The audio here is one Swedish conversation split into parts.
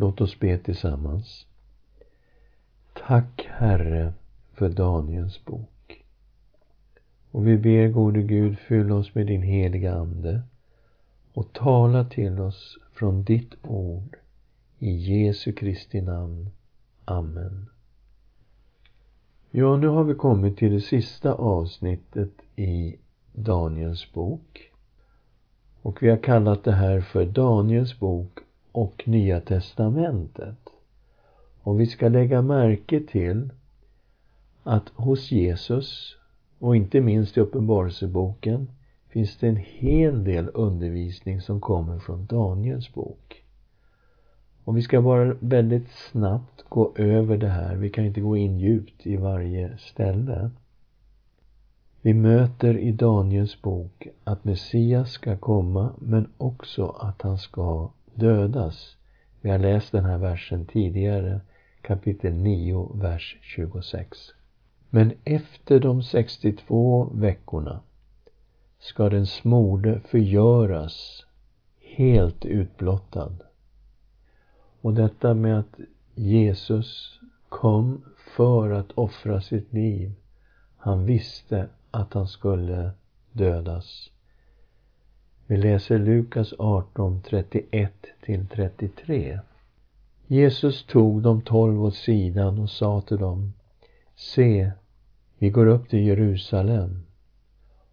Låt oss be tillsammans. Tack Herre för Daniels bok. Och vi ber gode Gud, fyll oss med din heliga ande och tala till oss från ditt ord. I Jesu Kristi namn. Amen. Ja, nu har vi kommit till det sista avsnittet i Daniels bok. Och vi har kallat det här för Daniels bok och Nya testamentet. Och vi ska lägga märke till att hos Jesus och inte minst i Uppenbarelseboken finns det en hel del undervisning som kommer från Daniels bok. Och vi ska bara väldigt snabbt gå över det här. Vi kan inte gå in djupt i varje ställe. Vi möter i Daniels bok att Messias ska komma, men också att han ska dödas. Vi har läst den här versen tidigare, kapitel 9, vers 26. Men efter de 62 veckorna ska den smorde förgöras, helt utblottad. Och detta med att Jesus kom för att offra sitt liv. Han visste att han skulle dödas. Vi läser Lukas 18, 31-33. Jesus tog de 12 åt sidan och sa till dem: Se, vi går upp till Jerusalem.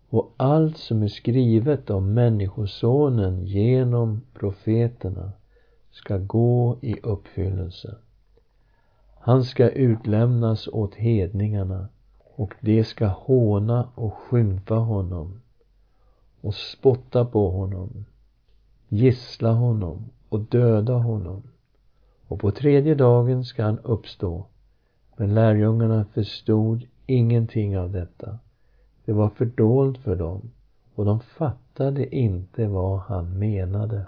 Och allt som är skrivet om Människosonen genom profeterna ska gå i uppfyllelse. Han ska utlämnas åt hedningarna, och de ska håna och skymfa honom och spotta på honom, gissla honom och döda honom. Och på tredje dagen ska han uppstå. Men lärjungarna förstod ingenting av detta. Det var fördolt för dem, och de fattade inte vad han menade.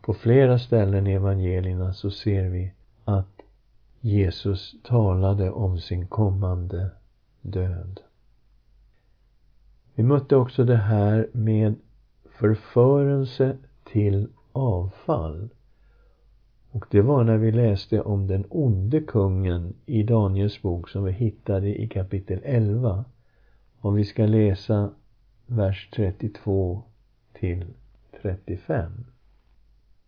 På flera ställen i evangelierna så ser vi att Jesus talade om sin kommande död. Vi mötte också det här med förförelse till avfall. Och det var när vi läste om den onde kungen i Daniels bok som vi hittade i kapitel 11. Om vi ska läsa vers 32-35.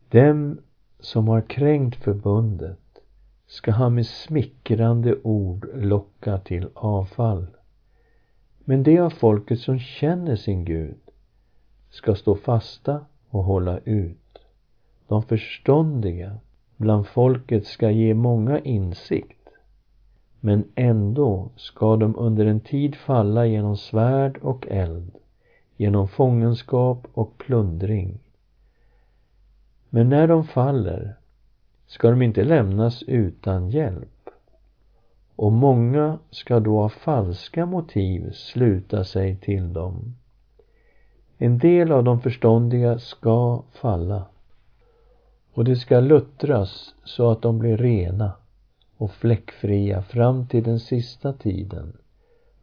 Dem som har kränkt förbundet ska han med smickrande ord locka till avfall. Men det av folket som känner sin Gud ska stå fasta och hålla ut. De förståndiga bland folket ska ge många insikt, men ändå ska de under en tid falla genom svärd och eld, genom fångenskap och plundring. Men när de faller ska de inte lämnas utan hjälp. Och många ska då av falska motiv sluta sig till dem. En del av de förståndiga ska falla. Och det ska luttras så att de blir rena och fläckfria fram till den sista tiden.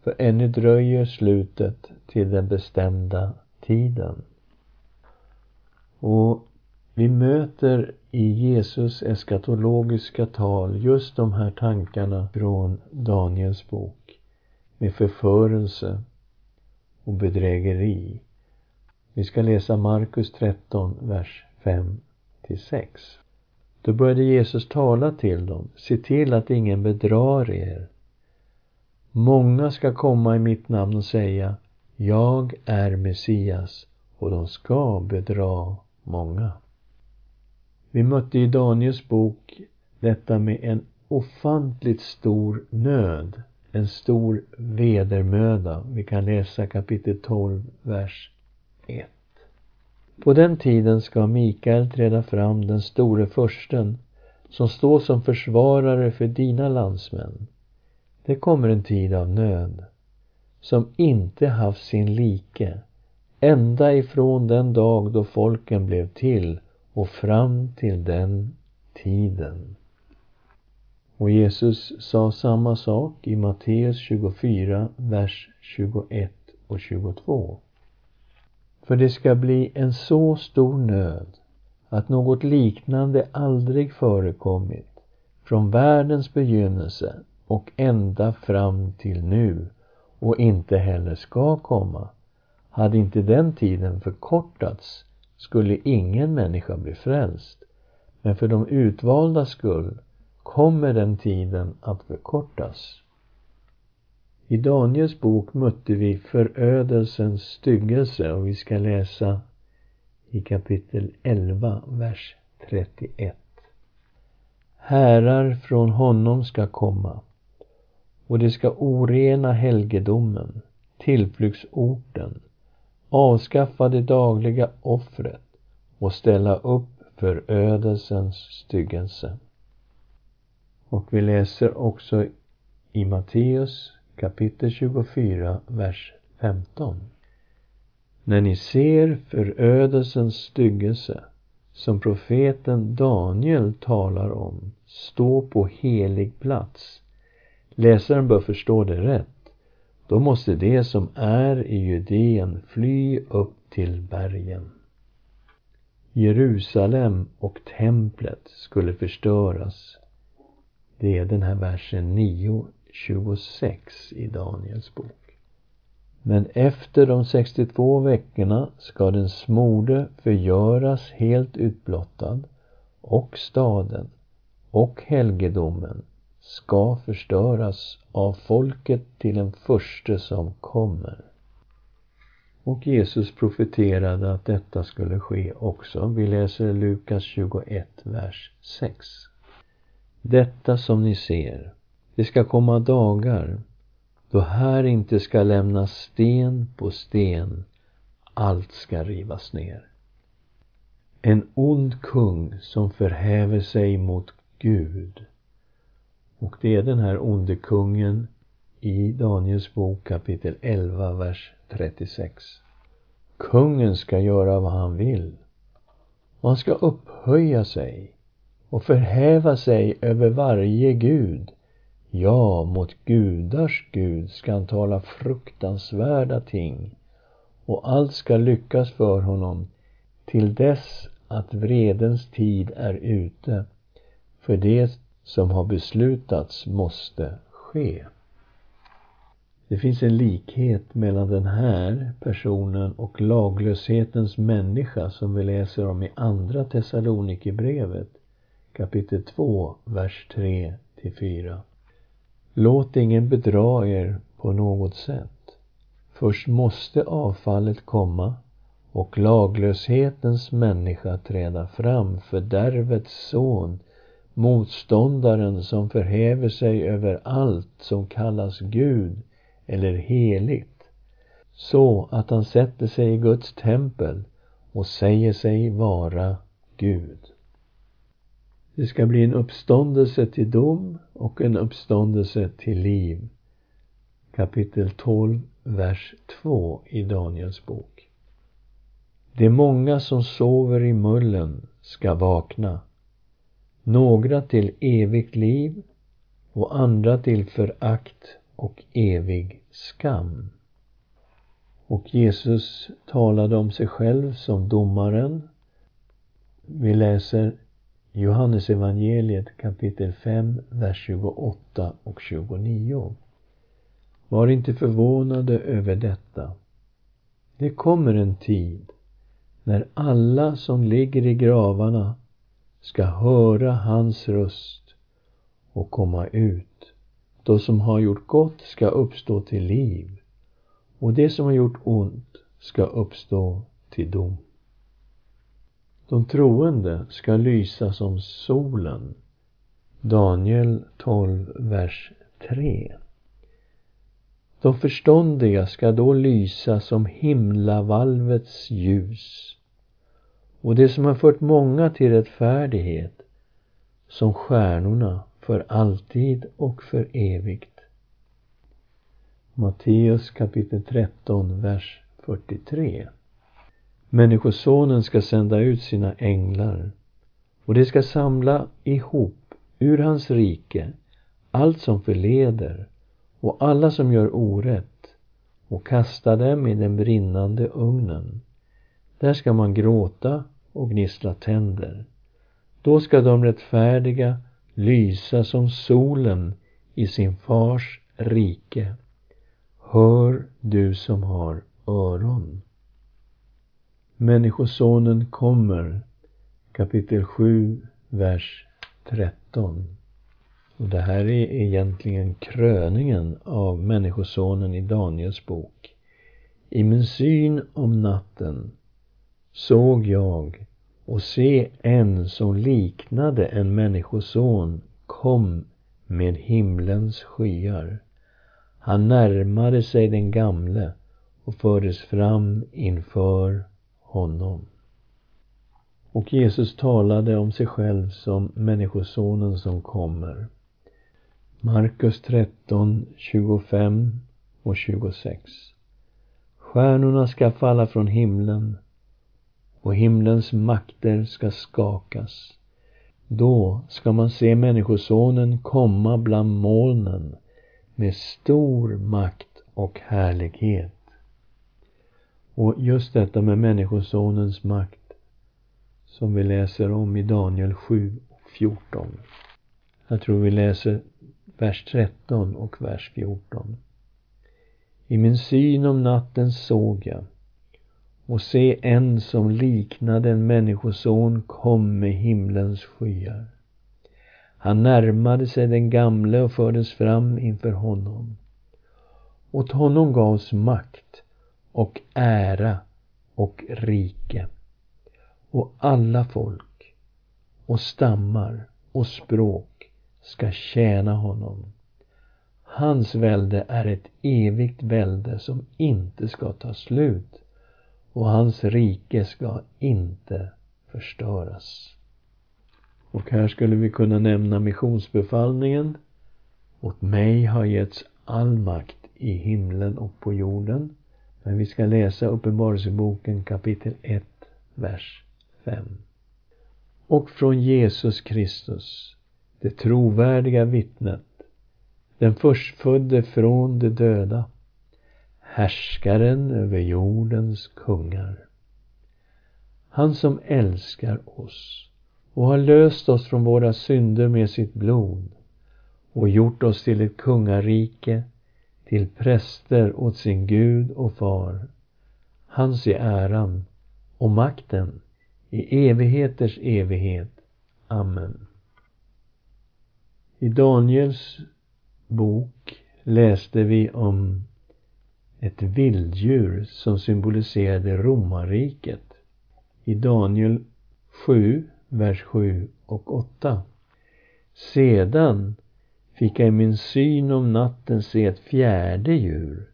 För ännu dröjer slutet till den bestämda tiden. Och vi möter i Jesus eskatologiska tal just de här tankarna från Daniels bok med förförelse och bedrägeri. Vi ska läsa Markus 13, vers 5-6. Då började Jesus tala till dem: Se till att ingen bedrar er. Många ska komma i mitt namn och säga: Jag är Messias, och de ska bedra många. Vi mötte i Daniels bok detta med en ofantligt stor nöd, en stor vedermöda. Vi kan läsa kapitel 12, vers 1. På den tiden ska Mikael träda fram, den store försten, som står som försvarare för dina landsmän. Det kommer en tid av nöd, som inte haft sin like, ända ifrån den dag då folken blev till, och fram till den tiden. Och Jesus sa samma sak i Matteus 24, vers 21 och 22. För det ska bli en så stor nöd att något liknande aldrig förekommit från världens begynnelse och ända fram till nu, och inte heller ska komma. Hade inte den tiden förkortats skulle ingen människa bli frälst, men för de utvalda skull kommer den tiden att förkortas. I Daniels bok mötte vi förödelsens styggelse, och vi ska läsa i kapitel 11, vers 31. Härar från honom ska komma, och det ska orena helgedomen, tillflyktsorten, avskaffa det dagliga offret och ställa upp förödelsens styggelse. Och vi läser också i Matteus kapitel 24, vers 15. När ni ser förödelsens styggelse som profeten Daniel talar om, stå på helig plats. Läsaren bör förstå det rätt. Då måste det som är i Judeen fly upp till bergen. Jerusalem och templet skulle förstöras. Det är den här versen 9:26 i Daniels bok. Men efter de 62 veckorna ska den smorde förgöras helt utblottad, och staden och helgedomen ska förstöras av folket till den förste som kommer. Och Jesus profeterade att detta skulle ske också. Vi läser Lukas 21, vers 6. Detta som ni ser, det ska komma dagar då här inte ska lämnas sten på sten, allt ska rivas ner. En ond kung som förhäver sig mot Gud. Och det är den här onde kungen i Daniels bok kapitel 11, vers 36. Kungen ska göra vad han vill. Han ska upphöja sig och förhäva sig över varje gud. Ja, mot gudars gud ska han tala fruktansvärda ting, och allt ska lyckas för honom till dess att vredens tid är ute, för det som har beslutats måste ske. Det finns en likhet mellan den här personen och laglöshetens människa som vi läser om i andra Thessalonikerbrevet, kapitel 2, vers 3-4. Låt ingen bedra er på något sätt. Först måste avfallet komma och laglöshetens människa träda fram, fördärvets son, motståndaren som förhäver sig över allt som kallas Gud eller heligt, så att han sätter sig i Guds tempel och säger sig vara Gud. Det ska bli en uppståndelse till dom och en uppståndelse till liv. Kapitel 12, vers 2 i Daniels bok. Det är många som sover i mullen ska vakna. Några till evigt liv och andra till förakt och evig skam. Och Jesus talade om sig själv som domaren. Vi läser Johannes evangeliet kapitel 5, vers 28 och 29. Var inte förvånade över detta. Det kommer en tid när alla som ligger i gravarna ska höra hans röst och komma ut. De som har gjort gott ska uppstå till liv, och det som har gjort ont ska uppstå till dom. De troende ska lysa som solen. Daniel 12, vers 3. De förståndiga ska då lysa som himlavalvets ljus, och det som har fört många till rättfärdighet som stjärnorna för alltid och för evigt. Matteus kapitel 13, vers 43. Människosonen ska sända ut sina änglar, och de ska samla ihop ur hans rike allt som förleder och alla som gör orätt, och kasta dem i den brinnande ugnen. Där ska man gråta och gnissla tänder. Då ska de rättfärdiga lysa som solen i sin fars rike. Hör du som har öron. Människosonen kommer, kapitel 7, vers 13. Och det här är egentligen kröningen av Människosonen i Daniels bok. I min syn om natten såg jag och se en som liknade en människoson kom med himlens skyar. Han närmade sig den gamle och fördes fram inför honom. Och Jesus talade om sig själv som människosonen som kommer. Markus 13, 25 och 26. Stjärnorna ska falla från himlen och himlens makter ska skakas. Då ska man se människosonen komma bland molnen med stor makt och härlighet. Och just detta med människosonens makt som vi läser om i Daniel 7 och 14. Jag tror vi läser vers 13 och vers 14. I min syn om natten såg jag och se en som liknade en människoson kom med himlens skyar. Han närmade sig den gamle och fördes fram inför honom. Åt honom gavs makt och ära och rike och alla folk och stammar och språk ska tjäna honom. Hans välde är ett evigt välde som inte ska ta slut och hans rike ska inte förstöras. Och här skulle vi kunna nämna missionsbefallningen. Åt mig har getts all makt i himlen och på jorden. Men vi ska läsa Uppenbarelseboken kapitel 1, vers 5. Och från Jesus Kristus, det trovärdiga vittnet, den förstfödde från de döda, härskaren över jordens kungar. Han som älskar oss och har löst oss från våra synder med sitt blod och gjort oss till ett kungarike, till präster åt sin Gud och far. Hans är äran och makten i evigheters evighet. Amen. I Daniels bok läste vi om ett vilddjur som symboliserade romarriket. I Daniel 7, vers 7 och 8. Sedan fick jag i min syn om natten se ett fjärde djur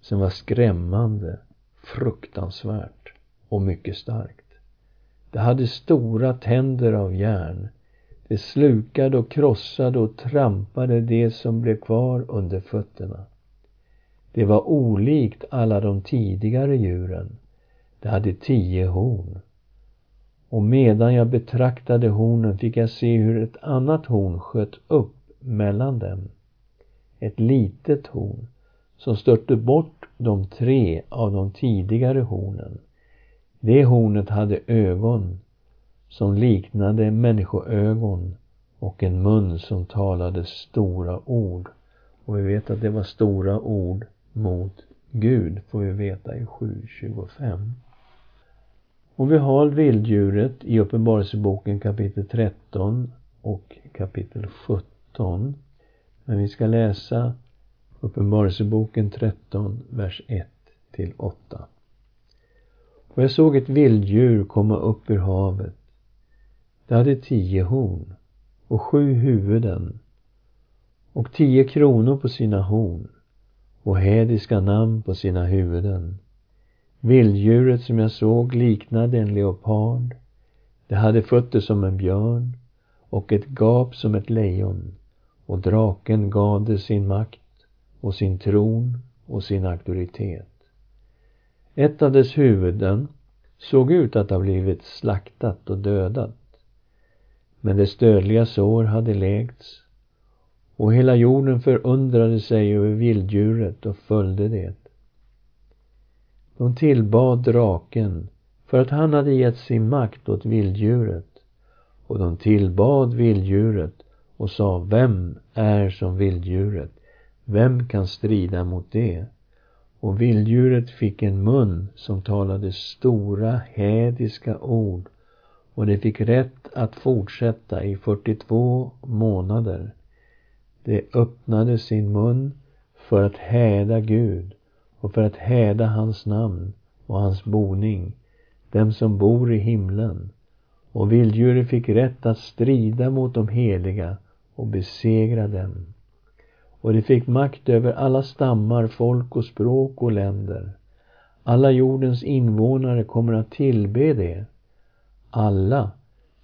som var skrämmande, fruktansvärt och mycket starkt. Det hade stora tänder av järn. Det slukade och krossade och trampade det som blev kvar under fötterna. Det var olikt alla de tidigare djuren. Det hade 10 horn. Och medan jag betraktade hornen fick jag se hur ett annat horn sköt upp mellan dem. Ett litet horn som störte bort de 3 av de tidigare hornen. Det hornet hade ögon som liknade människoögon och en mun som talade stora ord. Och vi vet att det var stora ord mot Gud, får vi veta i 7:25. Och vi har vilddjuret i Uppenbarelseboken kapitel 13 och kapitel 17. Men vi ska läsa Uppenbarelseboken 13, vers 1-8. Och jag såg ett vilddjur komma upp ur havet. Det hade 10 horn och 7 huvuden och 10 kronor på sina horn och hediska namn på sina huvuden. Vilddjuret som jag såg liknade en leopard. Det hade fötter som en björn och ett gap som ett lejon, och draken gav det sin makt och sin tron och sin auktoritet. Ett av dess huvuden såg ut att ha blivit slaktat och dödat, men dess dödliga sår hade läkts, och hela jorden förundrade sig över vilddjuret och följde det. De tillbad draken, för att han hade gett sin makt åt vilddjuret. Och de tillbad vilddjuret och sa: vem är som vilddjuret? Vem kan strida mot det? Och vilddjuret fick en mun som talade stora hädiska ord, och det fick rätt att fortsätta i 42 månader. Det öppnade sin mun för att häda Gud och för att häda hans namn och hans boning, dem som bor i himlen. Och vilddjuret fick rätt att strida mot de heliga och besegra dem. Och det fick makt över alla stammar, folk och språk och länder. Alla jordens invånare kommer att tillbe det. Alla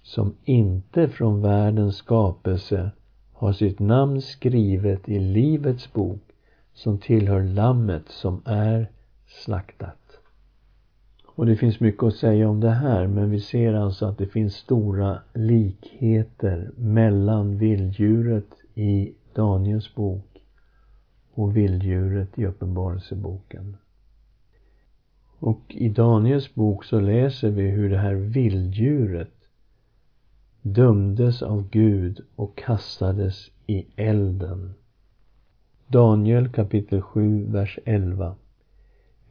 som inte från världens skapelse har sitt namn skrivet i livets bok som tillhör lammet som är slaktat. Och det finns mycket att säga om det här, men vi ser alltså att det finns stora likheter mellan vilddjuret i Daniels bok och vilddjuret i Uppenbarelseboken. Och i Daniels bok så läser vi hur det här vilddjuret dömdes av Gud och kastades i elden. Daniel kapitel 7, vers 11.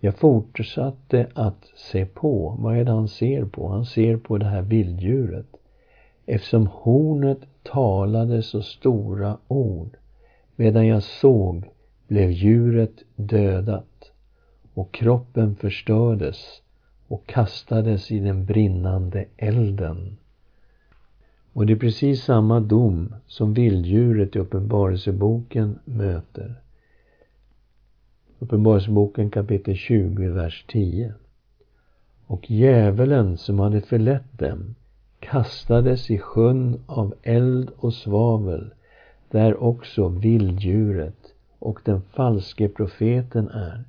Jag fortsatte att se på. Vad är det han ser på? Han ser på det här vilddjuret. Eftersom hornet talade så stora ord, medan jag såg, blev djuret dödat, och kroppen förstördes och kastades i den brinnande elden. Och det är precis samma dom som vilddjuret i Uppenbarelseboken möter. Uppenbarelseboken kapitel 20, vers 10. Och djävulen som hade förlett dem kastades i sjön av eld och svavel, där också vilddjuret och den falske profeten är,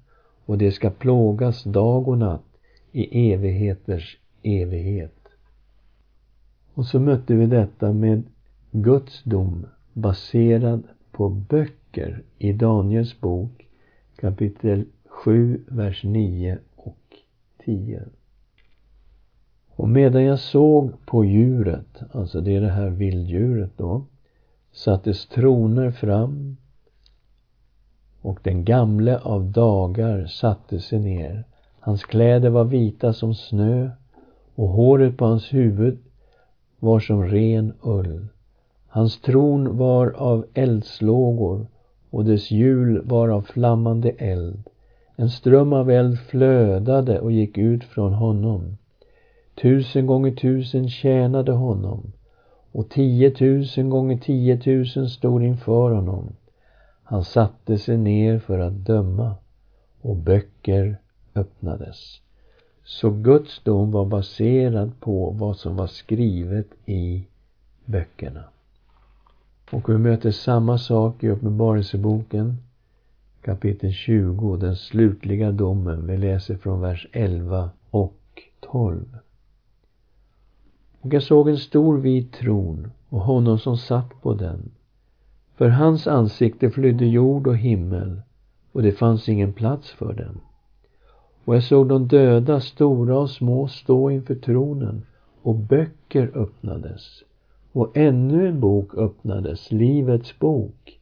och det ska plågas dag och natt i evigheters evighet. Och så mötte vi detta med Guds dom baserad på böcker i Daniels bok kapitel 7, vers 9 och 10. Och medan jag såg på djuret, alltså det är det här vilddjuret då, sattes troner fram, och den gamle av dagar satte sig ner. Hans kläder var vita som snö, och håret på hans huvud var som ren ull. Hans tron var av eldslågor, och dess hjul var av flammande eld. En ström av eld flödade och gick ut från honom. 1000 gånger 1000 tjänade honom, och 10 000 gånger 10 000 stod inför honom. Han satte sig ner för att döma, och böcker öppnades. Så Guds dom var baserad på vad som var skrivet i böckerna. Och vi möter samma sak i Uppenbarelseboken kapitel 20, den slutliga domen. Vi läser från vers 11 och 12. Och jag såg en stor vit tron och honom som satt på den. För hans ansikte flydde jord och himmel, och det fanns ingen plats för dem. Och jag såg de döda, stora och små, stå inför tronen, och böcker öppnades. Och ännu en bok öppnades, livets bok,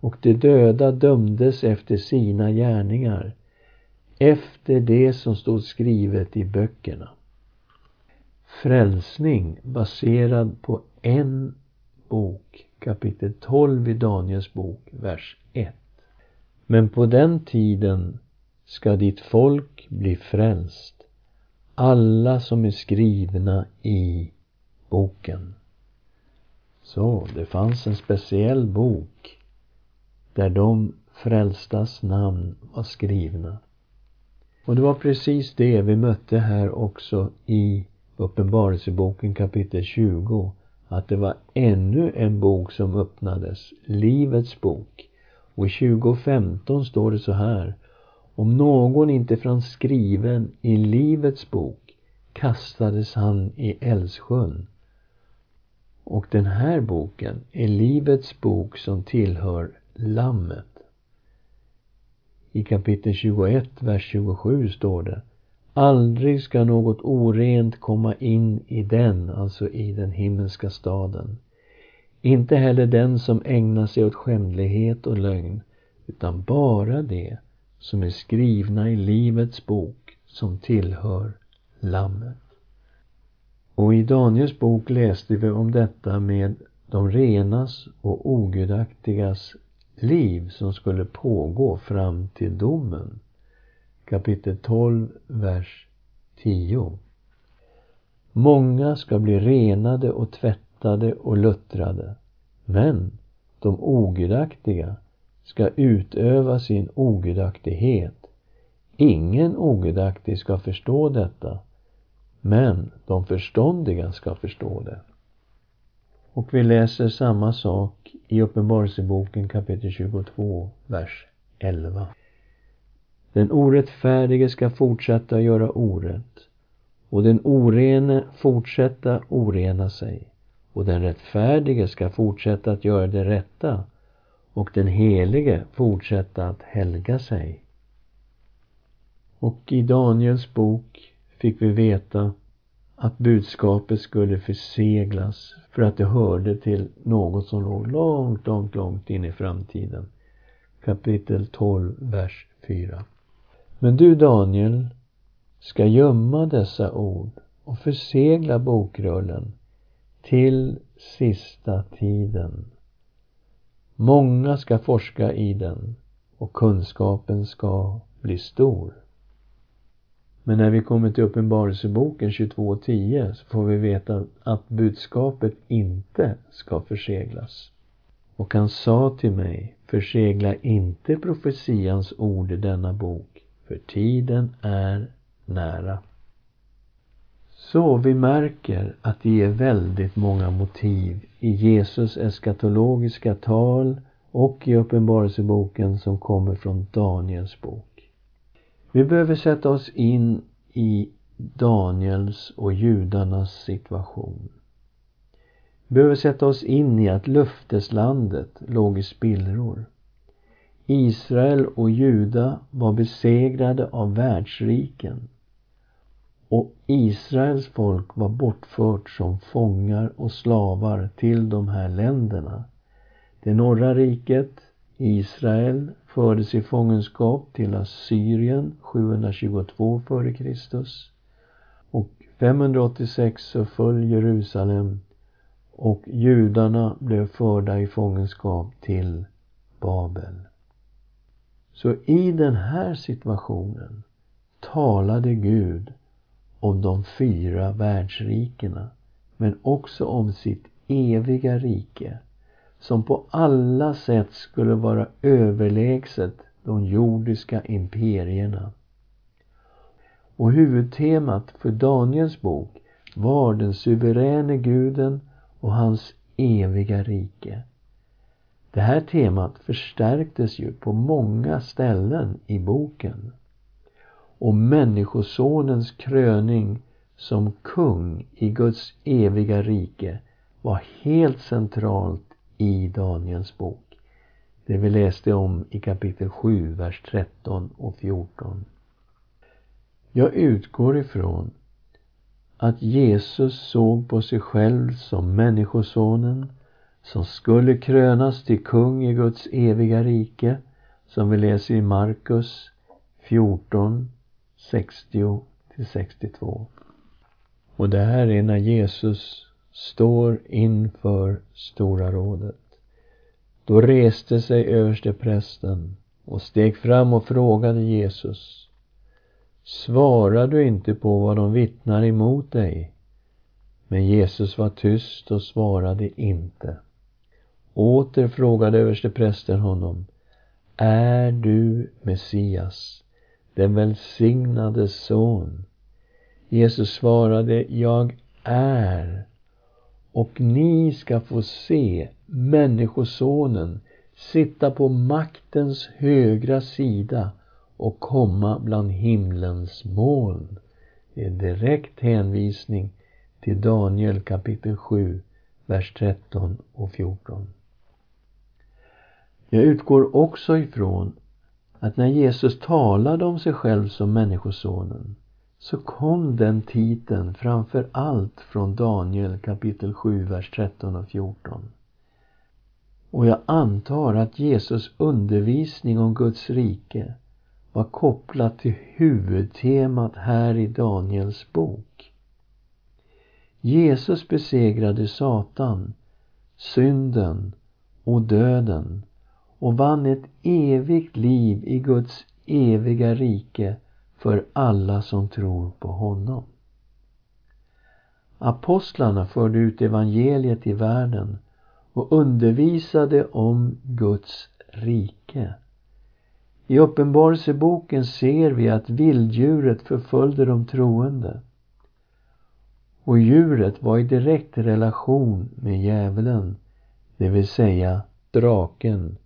och de döda dömdes efter sina gärningar, efter det som stod skrivet i böckerna. Frälsning baserad på en bok, kapitel 12 i Daniels bok, vers 1. Men på den tiden ska ditt folk bli frälst, alla som är skrivna i boken. Så det fanns en speciell bok där de frälstas namn var skrivna. Och det var precis det vi mötte här också i Uppenbarelseboken kapitel 20. Att det var ännu en bok som öppnades, livets bok. Och i 20:15 står det så här: om någon inte fanns skriven i livets bok kastades han i eldsjön. Och den här boken är livets bok som tillhör lammet. I kapitel 21, vers 27 står det: Aldrig ska något orent komma in i den, alltså i den himmelska staden. Inte heller den som ägnar sig åt skändlighet och lögn, utan bara det som är skrivna i livets bok som tillhör Lammet. Och i Daniels bok läste vi om detta med de renas och ogudaktigas liv som skulle pågå fram till domen. Kapitel 12, vers 10. Många ska bli renade och tvättade och luttrade, men de ogudaktiga ska utöva sin ogudaktighet. Ingen ogudaktig ska förstå detta, men de förståndiga ska förstå det. Och vi läser samma sak i Uppenbarelseboken kapitel 22, vers 11. Den orättfärdige ska fortsätta göra orätt, och den orene fortsätta orena sig, och den rättfärdige ska fortsätta att göra det rätta, och den helige fortsätta att helga sig. Och i Daniels bok fick vi veta att budskapet skulle förseglas för att det hörde till något som låg långt, långt, långt in i framtiden. Kapitel 12, vers 4. Men du, Daniel, ska gömma dessa ord och försegla bokrullen till sista tiden. Många ska forska i den och kunskapen ska bli stor. Men när vi kommer till Uppenbarelseboken 22:10 så får vi veta att budskapet inte ska förseglas. Och han sa till mig, försegla inte profetians ord i denna bok, för tiden är nära. Så vi märker att det är väldigt många motiv i Jesus eskatologiska tal och i Uppenbarelseboken som kommer från Daniels bok. Vi behöver sätta oss in i Daniels och judarnas situation. Vi behöver sätta oss in i att löfteslandet låg i spillror. Israel och Juda var besegrade av världsriken. Och Israels folk var bortfört som fångar och slavar till de här länderna. Det norra riket, Israel, fördes i fångenskap till Assyrien 722 f.Kr. Och 586 så föll Jerusalem och judarna blev förda i fångenskap till Babel. Så i den här situationen talade Gud om de fyra världsrikena, men också om sitt eviga rike, som på alla sätt skulle vara överlägset de jordiska imperierna. Och huvudtemat för Daniels bok var den suveräne guden och hans eviga rike. Det här temat förstärktes ju på många ställen i boken. Och människosonens kröning som kung i Guds eviga rike var helt centralt i Daniels bok. Det vi läste om i kapitel 7, vers 13 och 14. Jag utgår ifrån att Jesus såg på sig själv som människosonen som skulle krönas till kung i Guds eviga rike, som vi läser i Markus 14, 60-62. Och det här är när Jesus står inför Stora rådet. Då reste sig översteprästen och steg fram och frågade Jesus: svarar du inte på vad de vittnar emot dig? Men Jesus var tyst och svarade inte. Åter frågade översteprästen honom: är du Messias, den välsignade son? Jesus svarade: jag är, och ni ska få se människosonen sitta på maktens högra sida och komma bland himlens moln. Det är en direkt hänvisning till Daniel kapitel 7, vers 13 och 14. Jag utgår också ifrån att när Jesus talade om sig själv som människosonen så kom den titeln framför allt från Daniel kapitel 7, vers 13 och 14. Och jag antar att Jesus undervisning om Guds rike var kopplat till huvudtemat här i Daniels bok. Jesus besegrade Satan, synden och döden och vann ett evigt liv i Guds eviga rike för alla som tror på honom. Apostlarna förde ut evangeliet i världen och undervisade om Guds rike. I Uppenbarelseboken ser vi att vilddjuret förföljde de troende. Och djuret var i direkt relation med djävulen, det vill säga draken.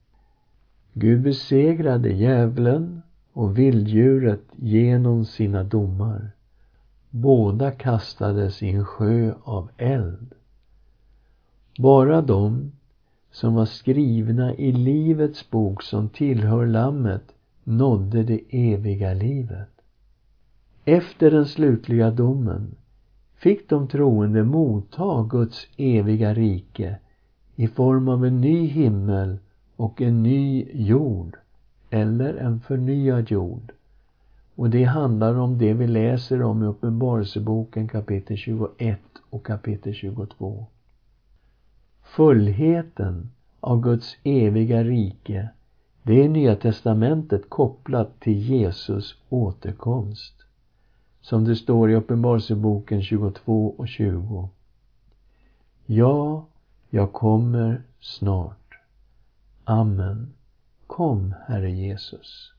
Gud besegrade djävulen och vilddjuret genom sina domar. Båda kastades i en sjö av eld. Bara de som var skrivna i livets bok som tillhör lammet nådde det eviga livet. Efter den slutliga domen fick de troende motta Guds eviga rike i form av en ny himmel och en ny jord, eller en förnyad jord. Och det handlar om det vi läser om i Uppenbarelseboken kapitel 21 och kapitel 22. Fullheten av Guds eviga rike, det är Nya testamentet kopplat till Jesus återkomst, som det står i Uppenbarelseboken 22 och 20. Ja, jag kommer snart. Amen. Kom, Herre Jesus.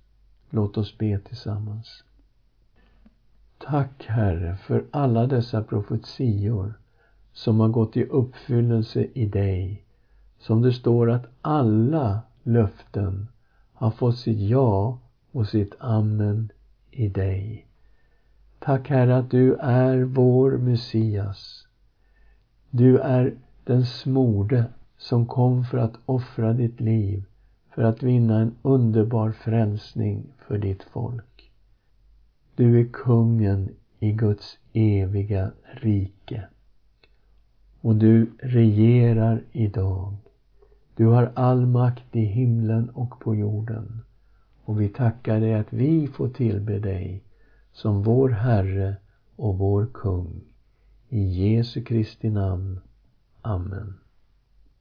Låt oss be tillsammans. Tack, Herre, för alla dessa profetior som har gått i uppfyllelse i dig, som det står att alla löften har fått sitt ja och sitt amen i dig. Tack, Herre, att du är vår Messias. Du är den smorde som kom för att offra ditt liv, för att vinna en underbar frälsning för ditt folk. Du är kungen i Guds eviga rike. Och du regerar idag. Du har all makt i himlen och på jorden. Och vi tackar dig att vi får tillbe dig som vår Herre och vår Kung. I Jesu Kristi namn. Amen.